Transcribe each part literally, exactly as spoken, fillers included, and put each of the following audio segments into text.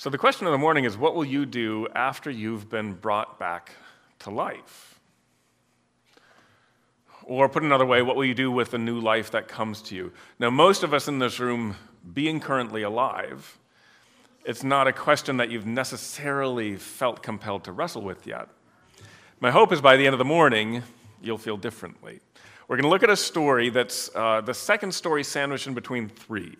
So the question of the morning is, what will you do after you've been brought back to life? Or put another way, what will you do with the new life that comes to you? Now, most of us in this room, being currently alive, it's not a question that you've necessarily felt compelled to wrestle with yet. My hope is by the end of the morning, you'll feel differently. We're going to look at a story that's uh, the second story sandwiched in between three.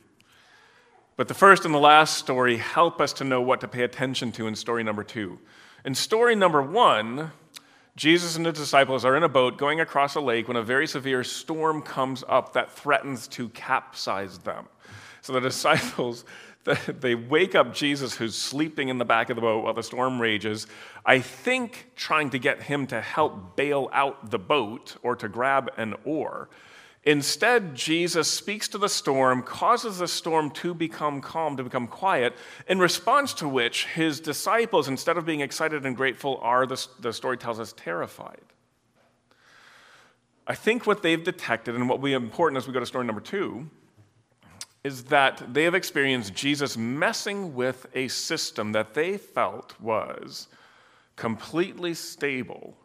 But the first and the last story help us to know what to pay attention to in story number two. In story number one, Jesus and his disciples are in a boat going across a lake when a very severe storm comes up that threatens to capsize them. So the disciples, they wake up Jesus, who's sleeping in the back of the boat while the storm rages, I think trying to get him to help bail out the boat or to grab an oar. Instead, Jesus speaks to the storm, causes the storm to become calm, to become quiet, in response to which his disciples, instead of being excited and grateful, are, the story tells us, terrified. I think what they've detected, and what will be important as we go to story number two, is that they have experienced Jesus messing with a system that they felt was completely stable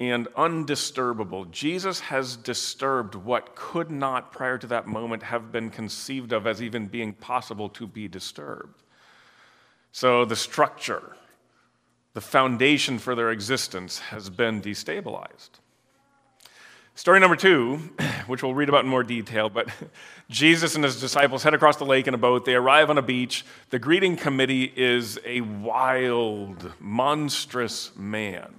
and undisturbable. Jesus has disturbed what could not, prior to that moment, have been conceived of as even being possible to be disturbed. So the structure, the foundation for their existence has been destabilized. Story number two, which we'll read about in more detail, but Jesus and his disciples head across the lake in a boat. They arrive on a beach. The greeting committee is a wild, monstrous man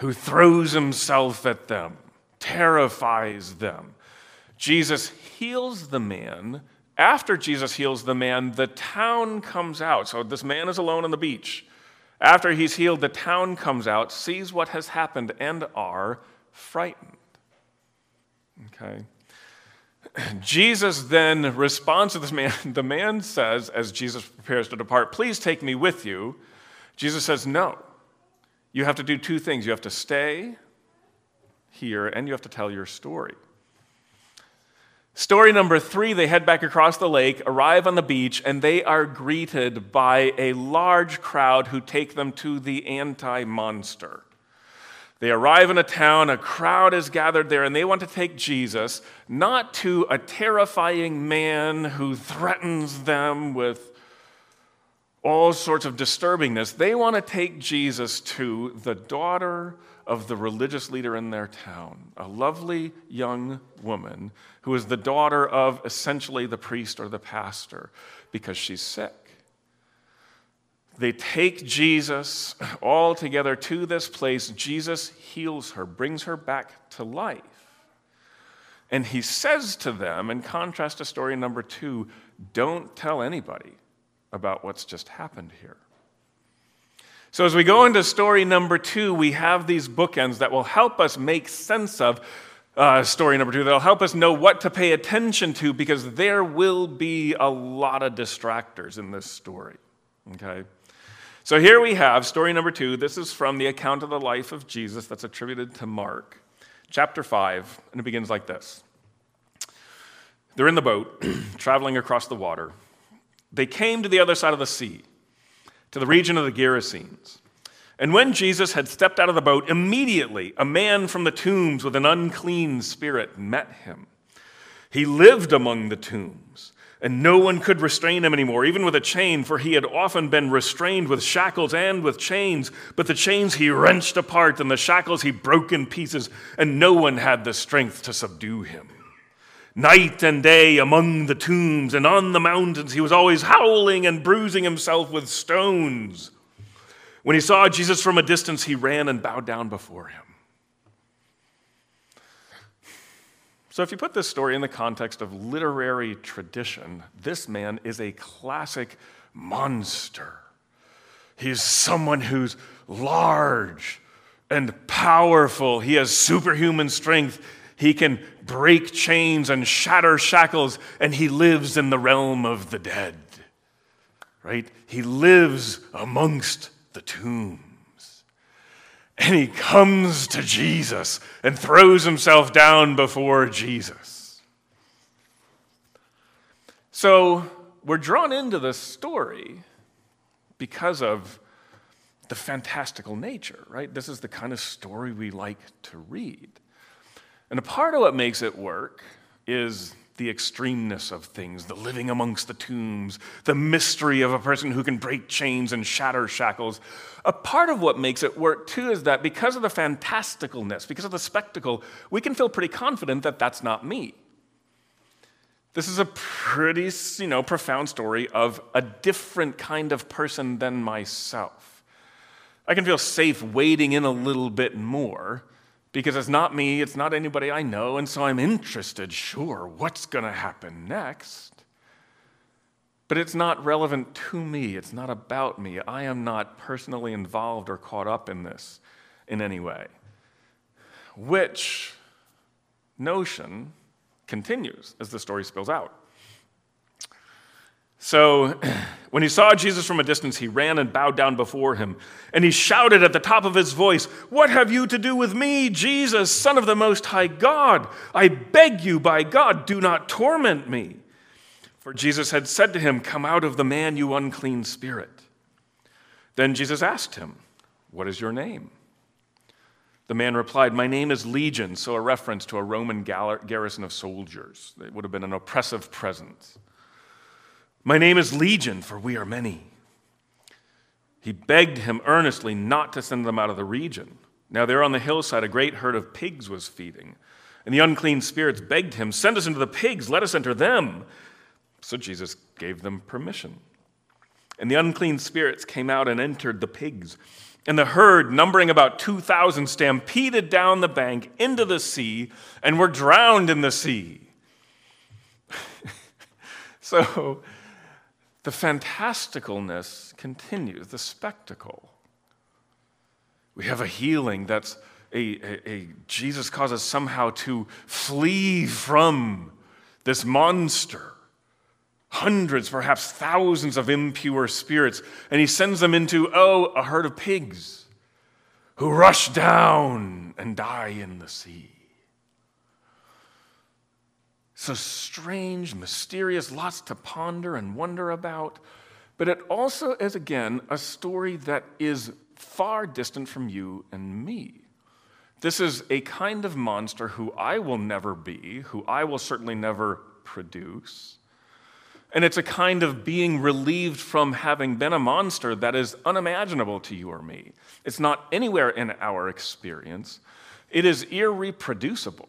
who throws himself at them, terrifies them. Jesus heals the man. After Jesus heals the man, the town comes out. So this man is alone on the beach. After he's healed, the town comes out, sees what has happened, and are frightened. Okay. Jesus then responds to this man. The man says, as Jesus prepares to depart, "Please take me with you." Jesus says, "No. You have to do two things. You have to stay here, and you have to tell your story." Story number three, they head back across the lake, arrive on the beach, and they are greeted by a large crowd who take them to the anti-monster. They arrive in a town, a crowd is gathered there, and they want to take Jesus, not to a terrifying man who threatens them with all sorts of disturbingness. They want to take Jesus to the daughter of the religious leader in their town, a lovely young woman who is the daughter of essentially the priest or the pastor because she's sick. They take Jesus all together to this place. Jesus heals her, brings her back to life. And he says to them, in contrast to story number two, don't tell anybody about what's just happened here. So as we go into story number two, we have these bookends that will help us make sense of uh, story number two. They'll help us know what to pay attention to because there will be a lot of distractors in this story. Okay? So here we have story number two. This is from the account of the life of Jesus that's attributed to Mark, chapter five, and it begins like this. They're in the boat, traveling across the water. They came to the other side of the sea, to the region of the Gerasenes. And when Jesus had stepped out of the boat, immediately a man from the tombs with an unclean spirit met him. He lived among the tombs. And no one could restrain him anymore, even with a chain, for he had often been restrained with shackles and with chains. But the chains he wrenched apart, and the shackles he broke in pieces, and no one had the strength to subdue him. Night and day among the tombs and on the mountains, he was always howling and bruising himself with stones. When he saw Jesus from a distance, he ran and bowed down before him. So if you put this story in the context of literary tradition, this man is a classic monster. He's someone who's large and powerful. He has superhuman strength. He can break chains and shatter shackles, and he lives in the realm of the dead. Right? He lives amongst the tombs. And he comes to Jesus and throws himself down before Jesus. So we're drawn into this story because of the fantastical nature, right? This is the kind of story we like to read. And a part of what makes it work is the extremeness of things, the living amongst the tombs, the mystery of a person who can break chains and shatter shackles. A part of what makes it work, too, is that because of the fantasticalness, because of the spectacle, we can feel pretty confident that that's not me. This is a pretty, you know, profound story of a different kind of person than myself. I can feel safe wading in a little bit more, because it's not me, it's not anybody I know, and so I'm interested, sure, what's going to happen next? But it's not relevant to me. It's not about me. I am not personally involved or caught up in this in any way. Which notion continues as the story spills out. So when he saw Jesus from a distance, he ran and bowed down before him. And he shouted at the top of his voice, "What have you to do with me, Jesus, Son of the Most High God? I beg you, by God, do not torment me." For Jesus had said to him, "Come out of the man, you unclean spirit." Then Jesus asked him, "What is your name?" The man replied, "My name is Legion," so a reference to a Roman garrison of soldiers. It would have been an oppressive presence. "My name is Legion, for we are many." He begged him earnestly not to send them out of the region. Now there on the hillside a great herd of pigs was feeding. And the unclean spirits begged him, "Send us into the pigs, let us enter them." So Jesus gave them permission. And the unclean spirits came out and entered the pigs. And the herd, numbering about two thousand, stampeded down the bank into the sea and were drowned in the sea. So the fantasticalness continues, the spectacle. We have a healing that's a, a, a Jesus causes somehow to flee from this monster. Hundreds, perhaps thousands of impure spirits, and he sends them into, oh, a herd of pigs who rush down and die in the sea. So strange, mysterious, lots to ponder and wonder about. But it also is, again, a story that is far distant from you and me. This is a kind of monster who I will never be, who I will certainly never produce. And it's a kind of being relieved from having been a monster that is unimaginable to you or me. It's not anywhere in our experience. It is irreproducible.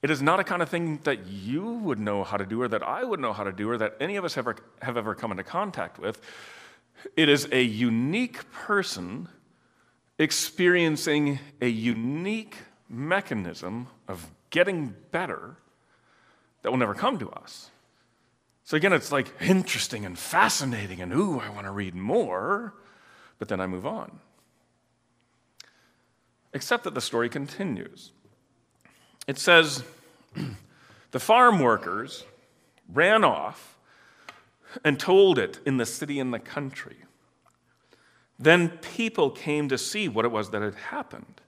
It is not a kind of thing that you would know how to do or that I would know how to do or that any of us ever, have ever come into contact with. It is a unique person experiencing a unique mechanism of getting better that will never come to us. So again, it's like interesting and fascinating and, ooh, I want to read more, but then I move on. Except that the story continues. It says, the farm workers ran off and told it in the city and the country. Then people came to see what it was that had happened.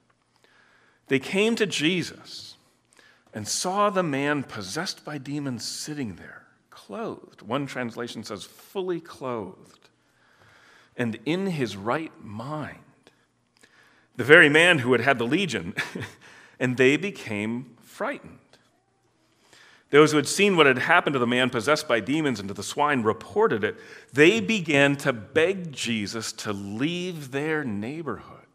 They came to Jesus and saw the man possessed by demons sitting there, clothed. One translation says, fully clothed, and in his right mind. The very man who had had the legion. And they became frightened. Those who had seen what had happened to the man possessed by demons and to the swine reported it. They began to beg Jesus to leave their neighborhood.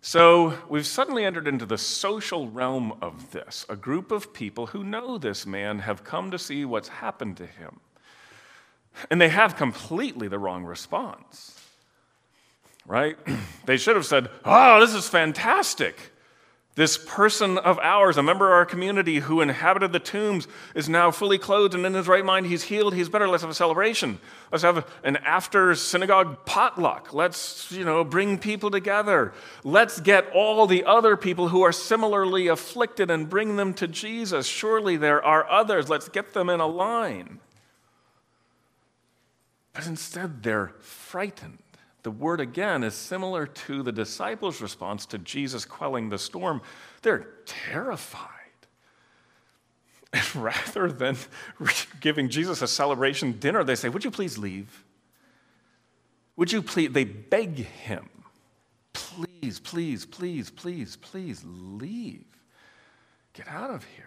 So we've suddenly entered into the social realm of this. A group of people who know this man have come to see what's happened to him. And they have completely the wrong response. Right? They should have said, oh, this is fantastic. This person of ours, a member of our community who inhabited the tombs, is now fully clothed and in his right mind. He's healed. He's better. Let's have a celebration. Let's have an after synagogue potluck. Let's, you know, bring people together. Let's get all the other people who are similarly afflicted and bring them to Jesus. Surely there are others. Let's get them in a line. But instead, they're frightened. The word, again, is similar to the disciples' response to Jesus quelling the storm. They're terrified. rather than giving Jesus a celebration dinner, they say, would you please leave? Would you please, they beg him, please, please, please, please, please leave. Get out of here.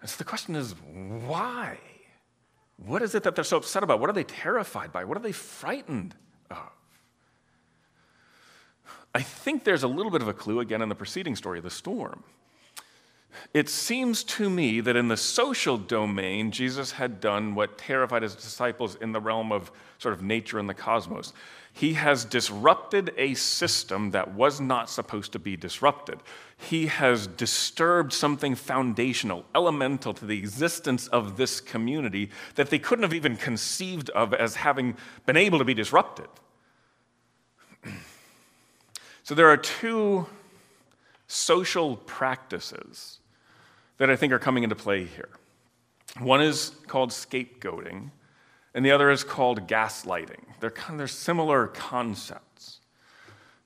And so the question is, why? What is it that they're so upset about? What are they terrified by? What are they frightened of? I think there's a little bit of a clue, again, in the preceding story of the storm. It seems to me that in the social domain, Jesus had done what terrified his disciples in the realm of sort of nature and the cosmos. He has disrupted a system that was not supposed to be disrupted. He has disturbed something foundational, elemental to the existence of this community that they couldn't have even conceived of as having been able to be disrupted. So there are two social practices that I think are coming into play here. One is called scapegoating, and the other is called gaslighting. They're kind of, they're similar concepts.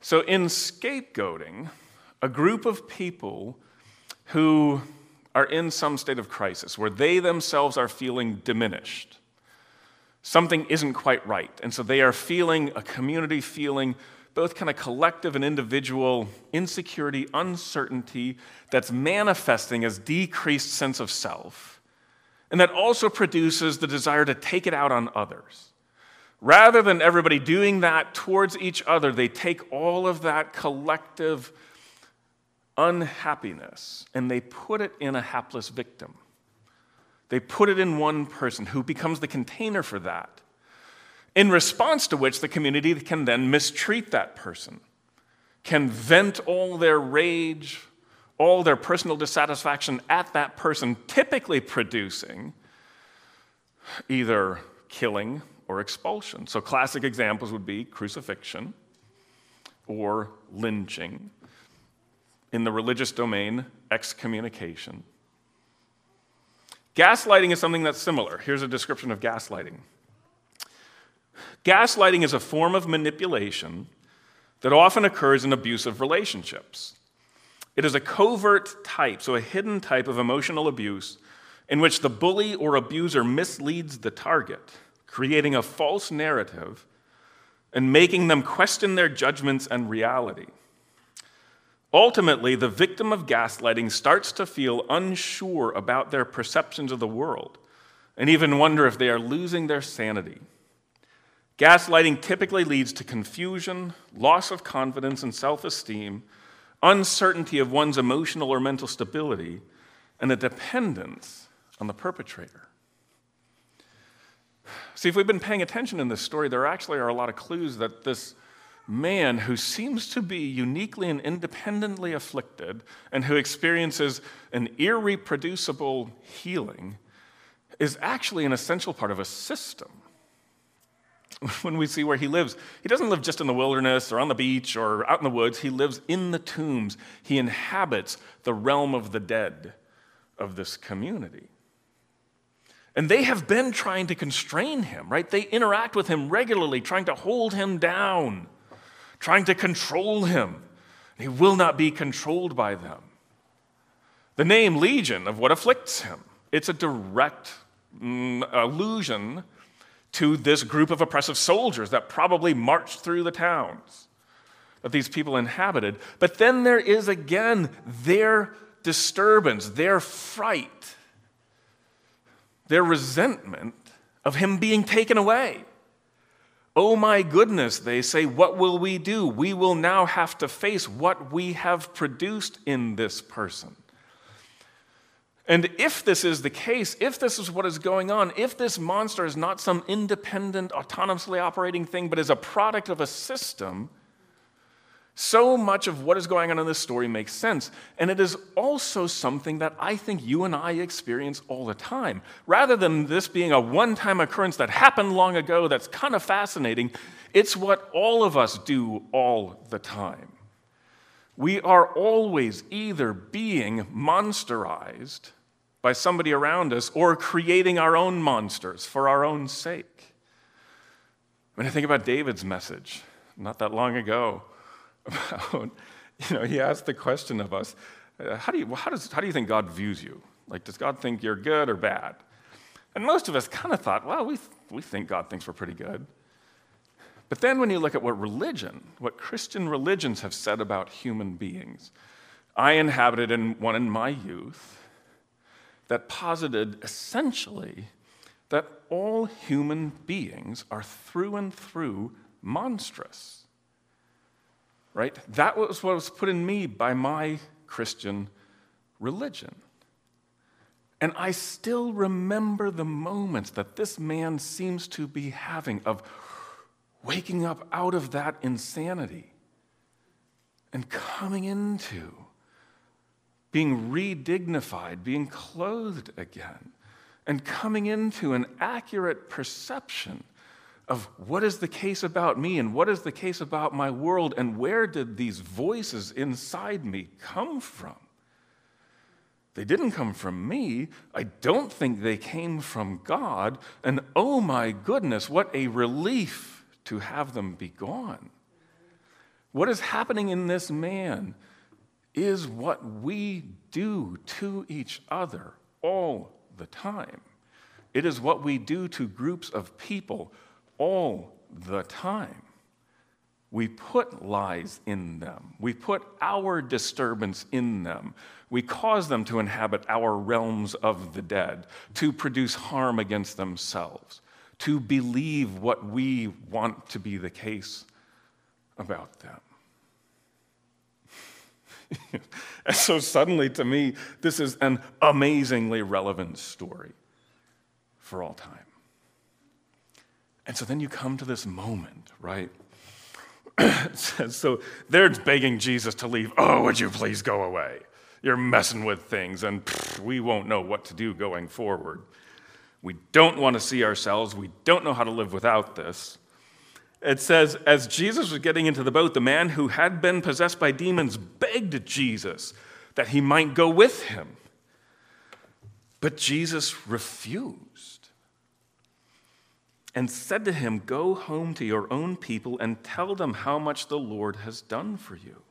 So in scapegoating, a group of people who are in some state of crisis, where they themselves are feeling diminished, something isn't quite right, and so they are feeling, a community feeling, both kind of collective and individual insecurity, uncertainty that's manifesting as decreased sense of self, and that also produces the desire to take it out on others. Rather than everybody doing that towards each other, they take all of that collective unhappiness and they put it in a hapless victim. They put it in one person who becomes the container for that, in response to which the community can then mistreat that person, can vent all their rage, all their personal dissatisfaction at that person, typically producing either killing or expulsion. So classic examples would be crucifixion or lynching. In the religious domain, excommunication. Gaslighting is something that's similar. Here's a description of gaslighting. Gaslighting is a form of manipulation that often occurs in abusive relationships. It is a covert type, so a hidden type of emotional abuse in which the bully or abuser misleads the target, creating a false narrative and making them question their judgments and reality. Ultimately, the victim of gaslighting starts to feel unsure about their perceptions of the world and even wonder if they are losing their sanity. Gaslighting typically leads to confusion, loss of confidence and self-esteem, uncertainty of one's emotional or mental stability, and a dependence on the perpetrator. See, if we've been paying attention in this story, there actually are a lot of clues that this man who seems to be uniquely and independently afflicted and who experiences an irreproducible healing is actually an essential part of a system. When we see where he lives, he doesn't live just in the wilderness or on the beach or out in the woods. He lives in the tombs. He inhabits the realm of the dead of this community. And they have been trying to constrain him, right? They interact with him regularly, trying to hold him down, trying to control him. He will not be controlled by them. The name Legion of what afflicts him, it's a direct mm, allusion to this group of oppressive soldiers that probably marched through the towns that these people inhabited. But then there is again their disturbance, their fright, their resentment of him being taken away. Oh my goodness, they say, what will we do? We will now have to face what we have produced in this person. And if this is the case, if this is what is going on, if this monster is not some independent, autonomously operating thing, but is a product of a system, so much of what is going on in this story makes sense. And it is also something that I think you and I experience all the time. Rather than this being a one-time occurrence that happened long ago that's kind of fascinating, it's what all of us do all the time. We are always either being monsterized by somebody around us or creating our own monsters for our own sake. When I think about David's message not that long ago, about, you know, he asked the question of us, how do you, how does, how do you think God views you? Like, does God think you're good or bad? And most of us kind of thought, well, we, we think God thinks we're pretty good. But then when you look at what religion, what Christian religions have said about human beings, I inhabited in one in my youth that posited essentially that all human beings are through and through monstrous. Right? That was what was put in me by my Christian religion. And I still remember the moments that this man seems to be having of waking up out of that insanity and coming into being redignified, being clothed again, and coming into an accurate perception of what is the case about me and what is the case about my world and where did these voices inside me come from? They didn't come from me. I don't think they came from God. And oh my goodness, what a relief to have them be gone. What is happening in this man is what we do to each other all the time. It is what we do to groups of people all the time. We put lies in them. We put our disturbance in them. We cause them to inhabit our realms of the dead, to produce harm against themselves, to believe what we want to be the case about them. And so suddenly, to me, this is an amazingly relevant story for all time. And so then you come to this moment, right? So they're begging Jesus to leave. Oh, would you please go away? You're messing with things, and pff, we won't know what to do going forward. We don't want to see ourselves. We don't know how to live without this. It says, as Jesus was getting into the boat, the man who had been possessed by demons begged Jesus that he might go with him. But Jesus refused and said to him, go home to your own people and tell them how much the Lord has done for you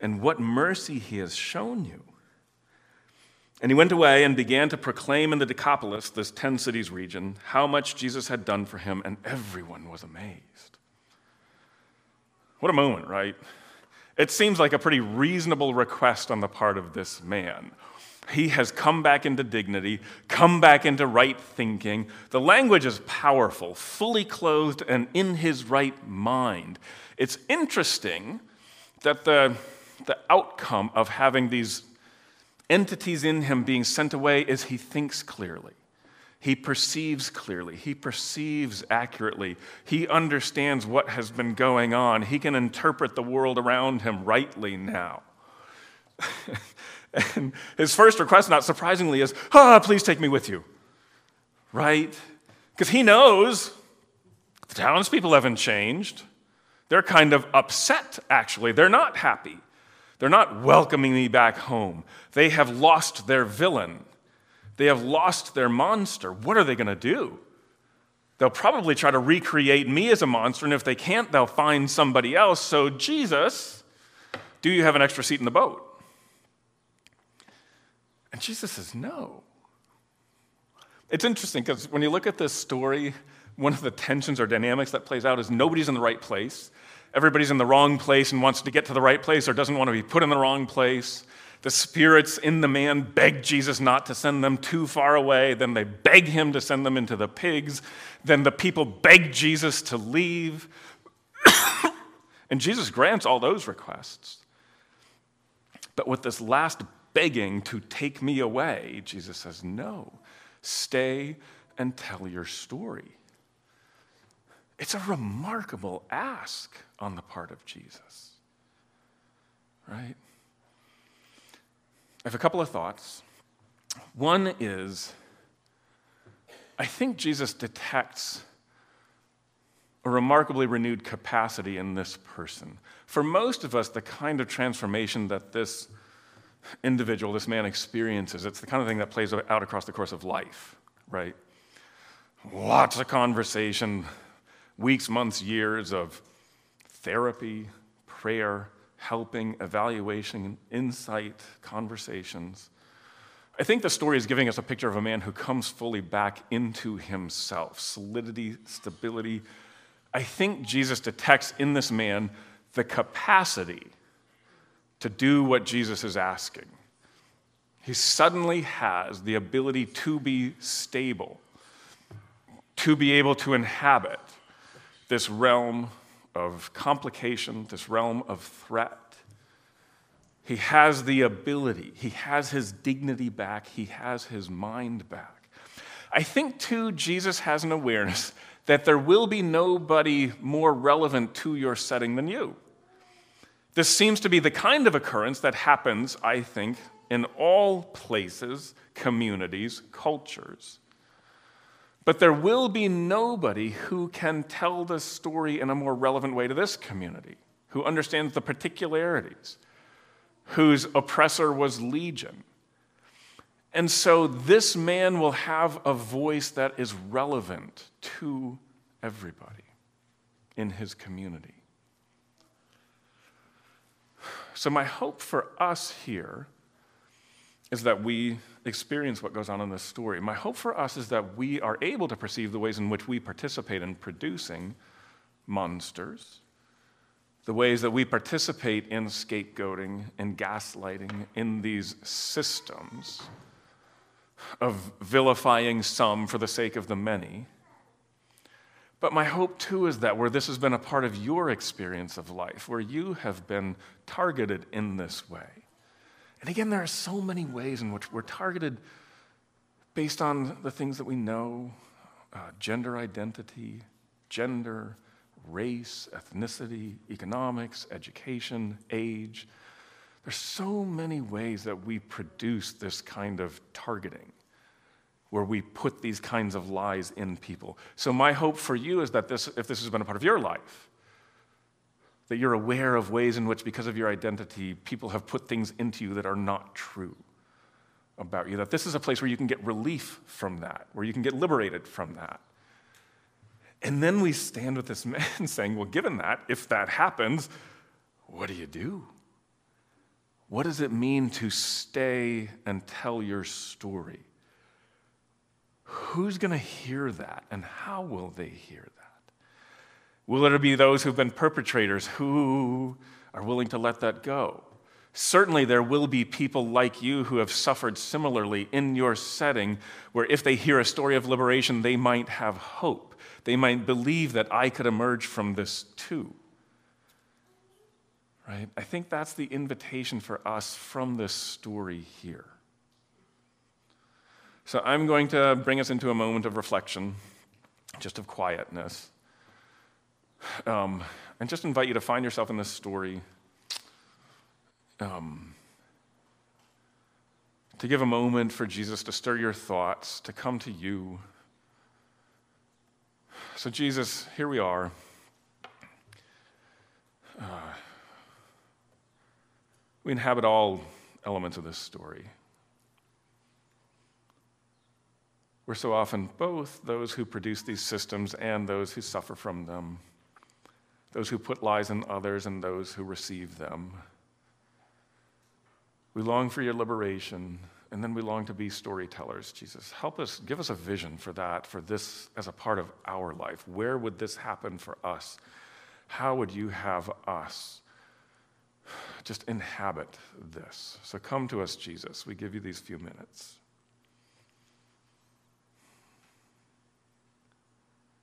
and what mercy he has shown you. And he went away and began to proclaim in the Decapolis, this ten cities region, how much Jesus had done for him, and everyone was amazed. What a moment, right? It seems like a pretty reasonable request on the part of this man. He has come back into dignity, come back into right thinking. The language is powerful, fully clothed and in his right mind. It's interesting that the, the outcome of having these entities in him being sent away is he thinks clearly. He perceives clearly. He perceives accurately. He understands what has been going on. He can interpret the world around him rightly now. And his first request, not surprisingly, is, ah, please take me with you. Right? Because he knows the townspeople haven't changed. They're kind of upset, actually. They're not happy. They're not welcoming me back home. They have lost their villain. They have lost their monster. What are they going to do? They'll probably try to recreate me as a monster, and if they can't, they'll find somebody else. So, Jesus, do you have an extra seat in the boat? And Jesus says, no. It's interesting, because when you look at this story, one of the tensions or dynamics that plays out is nobody's in the right place. Everybody's in the wrong place and wants to get to the right place or doesn't want to be put in the wrong place. The spirits in the man beg Jesus not to send them too far away. Then they beg him to send them into the pigs. Then the people beg Jesus to leave. And Jesus grants all those requests. But with this last begging to take me away, Jesus says, no, stay and tell your story. It's a remarkable ask on the part of Jesus, right? I have a couple of thoughts. One is, I think Jesus detects a remarkably renewed capacity in this person. For most of us, the kind of transformation that this individual, this man experiences, it's the kind of thing that plays out across the course of life, right? Lots of conversation. Weeks, months, years of therapy, prayer, helping, evaluation, insight, conversations. I think the story is giving us a picture of a man who comes fully back into himself. Solidity, stability. I think Jesus detects in this man the capacity to do what Jesus is asking. He suddenly has the ability to be stable, to be able to inhabit this realm of complication, this realm of threat. He has the ability. He has his dignity back. He has his mind back. I think, too, Jesus has an awareness that there will be nobody more relevant to your setting than you. This seems to be the kind of occurrence that happens, I think, in all places, communities, cultures. But there will be nobody who can tell the story in a more relevant way to this community, who understands the particularities, whose oppressor was Legion. And so this man will have a voice that is relevant to everybody in his community. So my hope for us here is that we experience what goes on in this story. My hope for us is that we are able to perceive the ways in which we participate in producing monsters, the ways that we participate in scapegoating, in gaslighting, in these systems of vilifying some for the sake of the many. But my hope, too, is that where this has been a part of your experience of life, where you have been targeted in this way. And again, there are so many ways in which we're targeted based on the things that we know, uh, gender identity, gender, race, ethnicity, economics, education, age. There's so many ways that we produce this kind of targeting, where we put these kinds of lies in people. So my hope for you is that this, if this has been a part of your life, that you're aware of ways in which, because of your identity, people have put things into you that are not true about you, that this is a place where you can get relief from that, where you can get liberated from that. And then we stand with this man saying, well, given that, if that happens, what do you do? What does it mean to stay and tell your story? Who's going to hear that, and how will they hear that? Will it be those who've been perpetrators who are willing to let that go? Certainly there will be people like you who have suffered similarly in your setting, where if they hear a story of liberation, they might have hope. They might believe that I could emerge from this too. Right? I think that's the invitation for us from this story here. So I'm going to bring us into a moment of reflection, just of quietness, um, and just invite you to find yourself in this story, um, to give a moment for Jesus to stir your thoughts, to come to you. So Jesus, here we are. Uh, we inhabit all elements of this story. We're so often both those who produce these systems and those who suffer from them, those who put lies in others and those who receive them. We long for your liberation. And then we long to be storytellers, Jesus. Help us, give us a vision for that, for this as a part of our life. Where would this happen for us? How would you have us just inhabit this? So come to us, Jesus. We give you these few minutes.